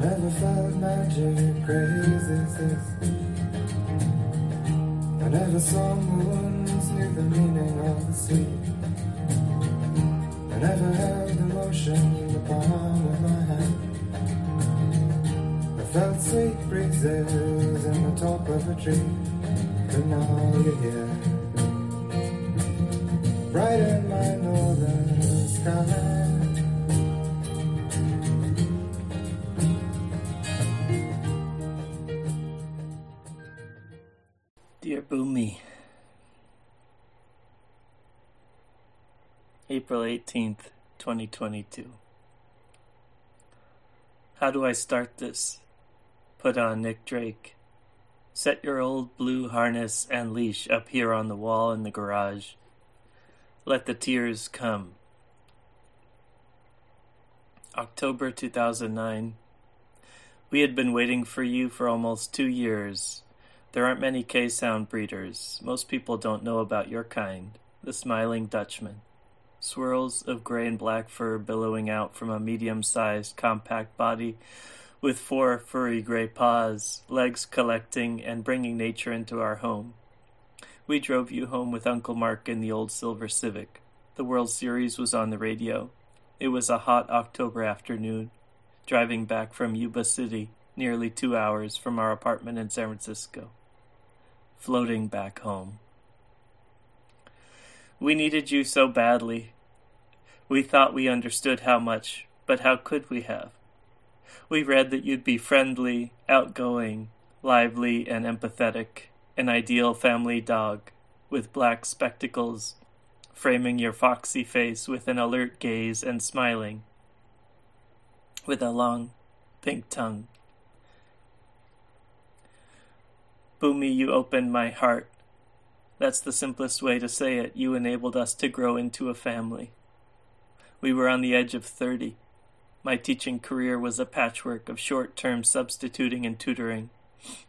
never felt magic, crazy things. I never saw moons, knew the meaning of the sea. I never held emotion in the palm of my hand. I felt sweet breezes in the top of a tree. But now you're here, bright in my northern sky. Dear Boomi, April 18th, 2022. How do I start this? Put on Nick Drake. Set your old blue harness and leash up here on the wall in the garage. Let the tears come. October 2009. We had been waiting for you for almost 2 years. There aren't many K-sound breeders. Most people don't know about your kind. The smiling Dutchman. Swirls of gray and black fur billowing out from a medium-sized, compact body with 4 furry gray paws, legs collecting and bringing nature into our home. We drove you home with Uncle Mark in the old silver Civic. The World Series was on the radio. It was a hot October afternoon, driving back from Yuba City, nearly 2 hours from our apartment in San Francisco. Floating back home. We needed you so badly. We thought we understood how much, but how could we have? We read that you'd be friendly, outgoing, lively, and empathetic, an ideal family dog, with black spectacles, framing your foxy face with an alert gaze and smiling, with a long pink tongue. Boomi, you opened my heart. That's the simplest way to say it. You enabled us to grow into a family. We were on the edge of 30. My teaching career was a patchwork of short-term substituting and tutoring.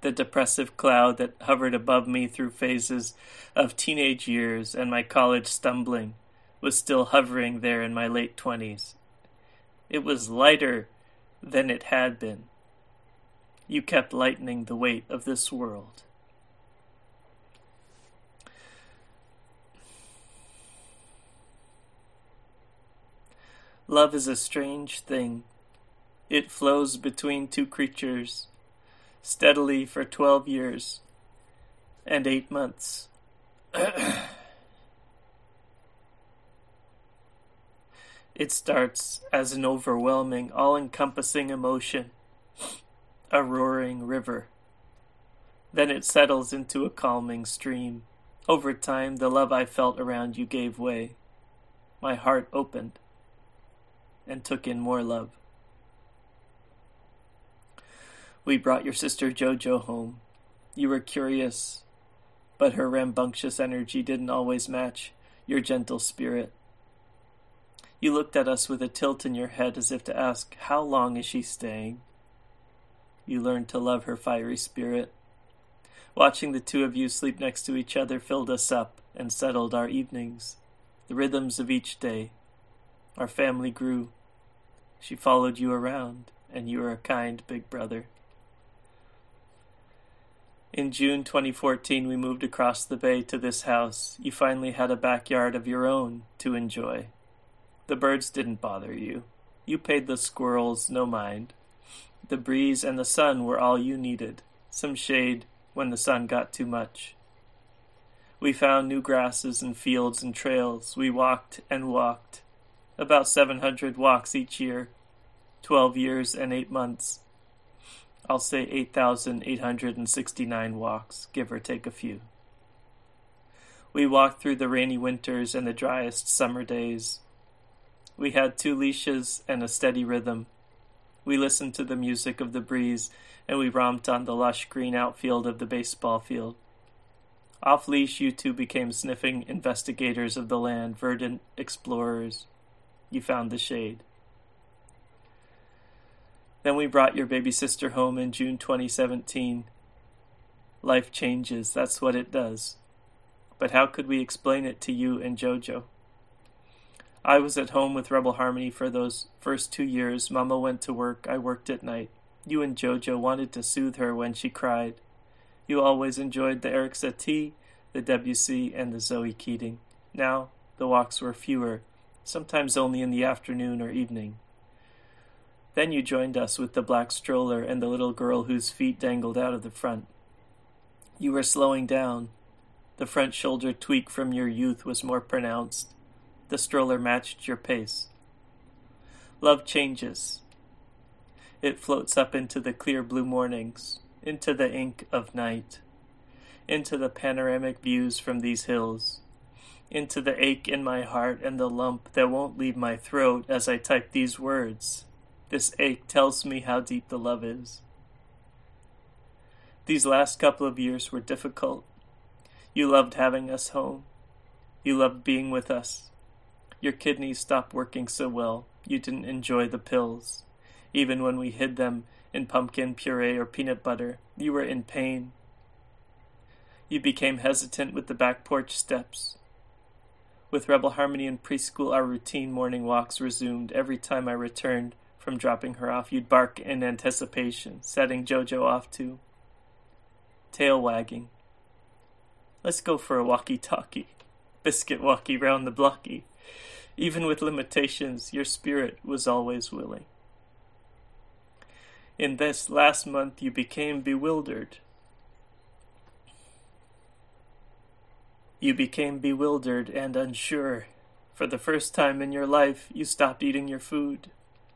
The depressive cloud that hovered above me through phases of teenage years and my college stumbling was still hovering there in my late 20s. It was lighter than it had been. You kept lightening the weight of this world. Love is a strange thing. It flows between two creatures, steadily for 12 years and 8 months. It starts as an overwhelming, all-encompassing emotion, a roaring river. Then it settles into a calming stream. Over time, the love I felt around you gave way. My heart opened and took in more love. We brought your sister Jojo home. You were curious, but her rambunctious energy didn't always match your gentle spirit. You looked at us with a tilt in your head as if to ask, how long is she staying? You learned to love her fiery spirit. Watching the two of you sleep next to each other filled us up and settled our evenings, the rhythms of each day. Our family grew. She followed you around, and you were a kind big brother. In June 2014, we moved across the bay to this house. You finally had a backyard of your own to enjoy. The birds didn't bother you. You paid the squirrels no mind. The breeze and the sun were all you needed, some shade when the sun got too much. We found new grasses and fields and trails. We walked and walked. About 700 walks each year, 12 years and 8 months. I'll say 8,869 walks, give or take a few. We walked through the rainy winters and the driest summer days. We had 2 leashes and a steady rhythm. We listened to the music of the breeze, and we romped on the lush green outfield of the baseball field. Off-leash, you two became sniffing investigators of the land, verdant explorers. You found the shade. Then we brought your baby sister home in June 2017. Life changes, that's what it does. But how could we explain it to you and Jojo? I was at home with Rebel Harmony for those first 2 years. Mama went to work, I worked at night. You and Jojo wanted to soothe her when she cried. You always enjoyed the Eric Satie, the Debussy, and the Zoe Keating. Now, the walks were fewer, sometimes only in the afternoon or evening. Then you joined us with the black stroller and the little girl whose feet dangled out of the front. You were slowing down. The front shoulder tweak from your youth was more pronounced. The stroller matched your pace. Love changes. It floats up into the clear blue mornings, into the ink of night, into the panoramic views from these hills, into the ache in my heart and the lump that won't leave my throat as I type these words. This ache tells me how deep the love is. These last couple of years were difficult. You loved having us home. You loved being with us. Your kidneys stopped working so well. You didn't enjoy the pills. Even when we hid them in pumpkin puree or peanut butter, you were in pain. You became hesitant with the back porch steps. With Rebel Harmony in preschool, our routine morning walks resumed. Every time I returned from dropping her off, you'd bark in anticipation, setting Jojo off too. Tail wagging. Let's go for a walkie-talkie, biscuit walkie round the blocky. Even with limitations, your spirit was always willing. In this last month, you became bewildered. You became bewildered and unsure. For the first time in your life, you stopped eating your food.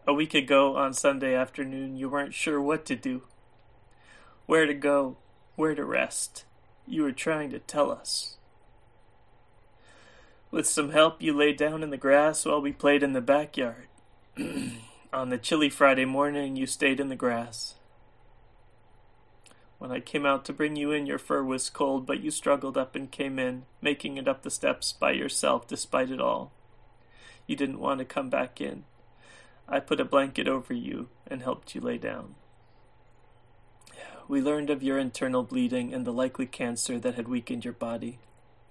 A week ago on Sunday afternoon, you weren't sure what to do, where to go, where to rest. You were trying to tell us. With some help, you lay down in the grass while we played in the backyard. On the chilly Friday morning, you stayed in the grass. When I came out to bring you in, your fur was cold, but you struggled up and came in, making it up the steps by yourself despite it all. You didn't want to come back in. I put a blanket over you and helped you lay down. We learned of your internal bleeding and the likely cancer that had weakened your body.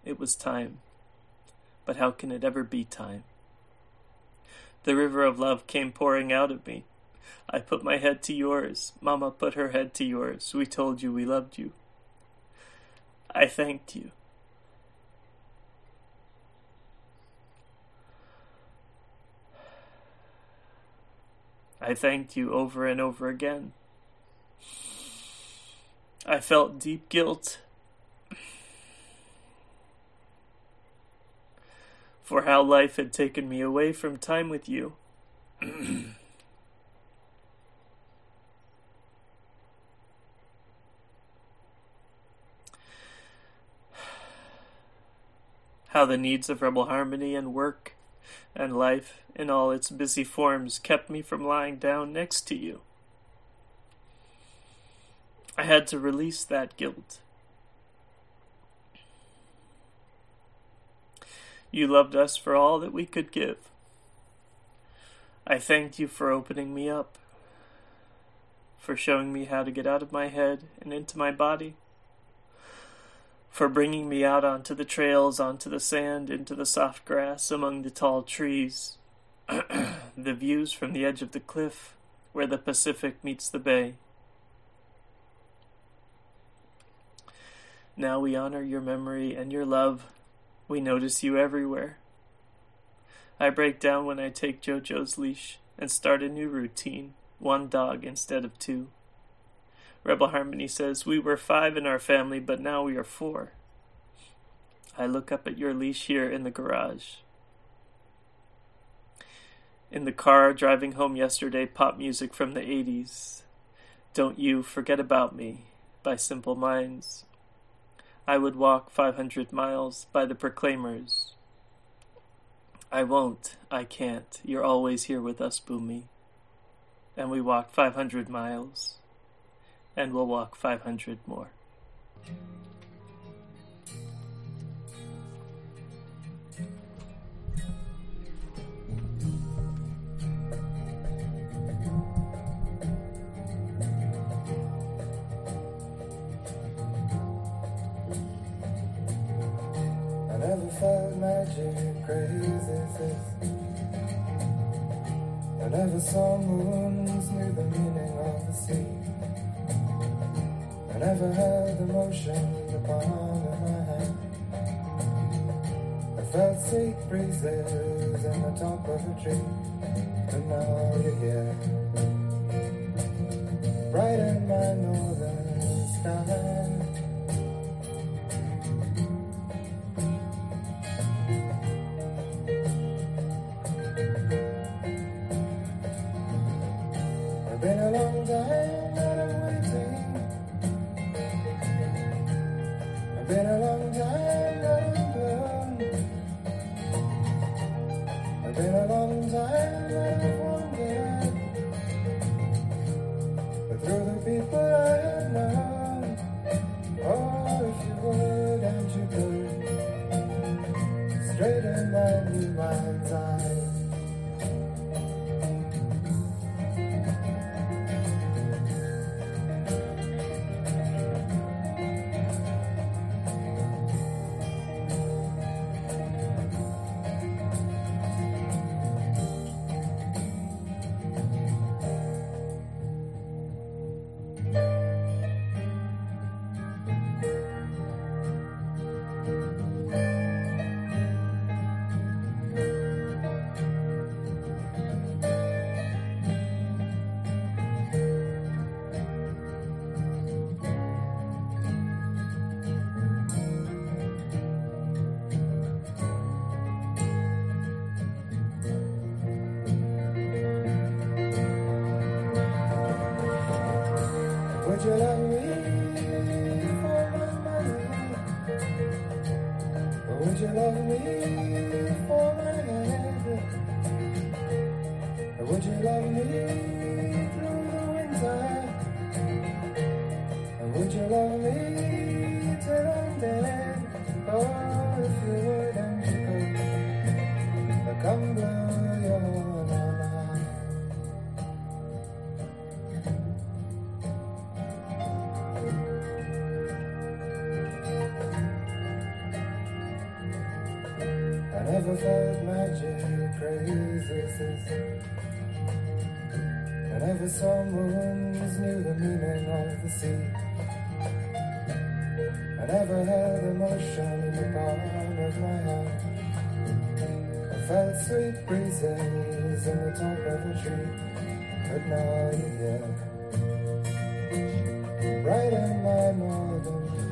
It was time. But how can it ever be time? The river of love came pouring out of me. I put my head to yours. Mama put her head to yours. We told you we loved you. I thanked you. I thanked you over and over again. I felt deep guilt for how life had taken me away from time with you. How the needs of Rebel Harmony and work and life in all its busy forms kept me from lying down next to you. I had to release that guilt. You loved us for all that we could give. I thanked you for opening me up, for showing me how to get out of my head and into my body, for bringing me out onto the trails, onto the sand, into the soft grass, among the tall trees, the views from the edge of the cliff where the Pacific meets the bay. Now we honor your memory and your love. We notice you everywhere. I break down when I take Jojo's leash and start a new routine, one dog instead of two. Rebel Harmony says, we were five in our family, but now we are four. I look up at your leash here in the garage. In the car driving home yesterday, pop music from the 80s. Don't You Forget About Me by Simple Minds. I would walk 500 miles by the Proclaimers. I won't, I can't, you're always here with us, Boomi. And we walk 500 miles, and we'll walk 500 more. I never saw moons, knew the meaning of the sea. I never had the motion upon my hand. I felt sea breezes in the top of a tree. And now you're here, bright in my northern sky. Right in my northern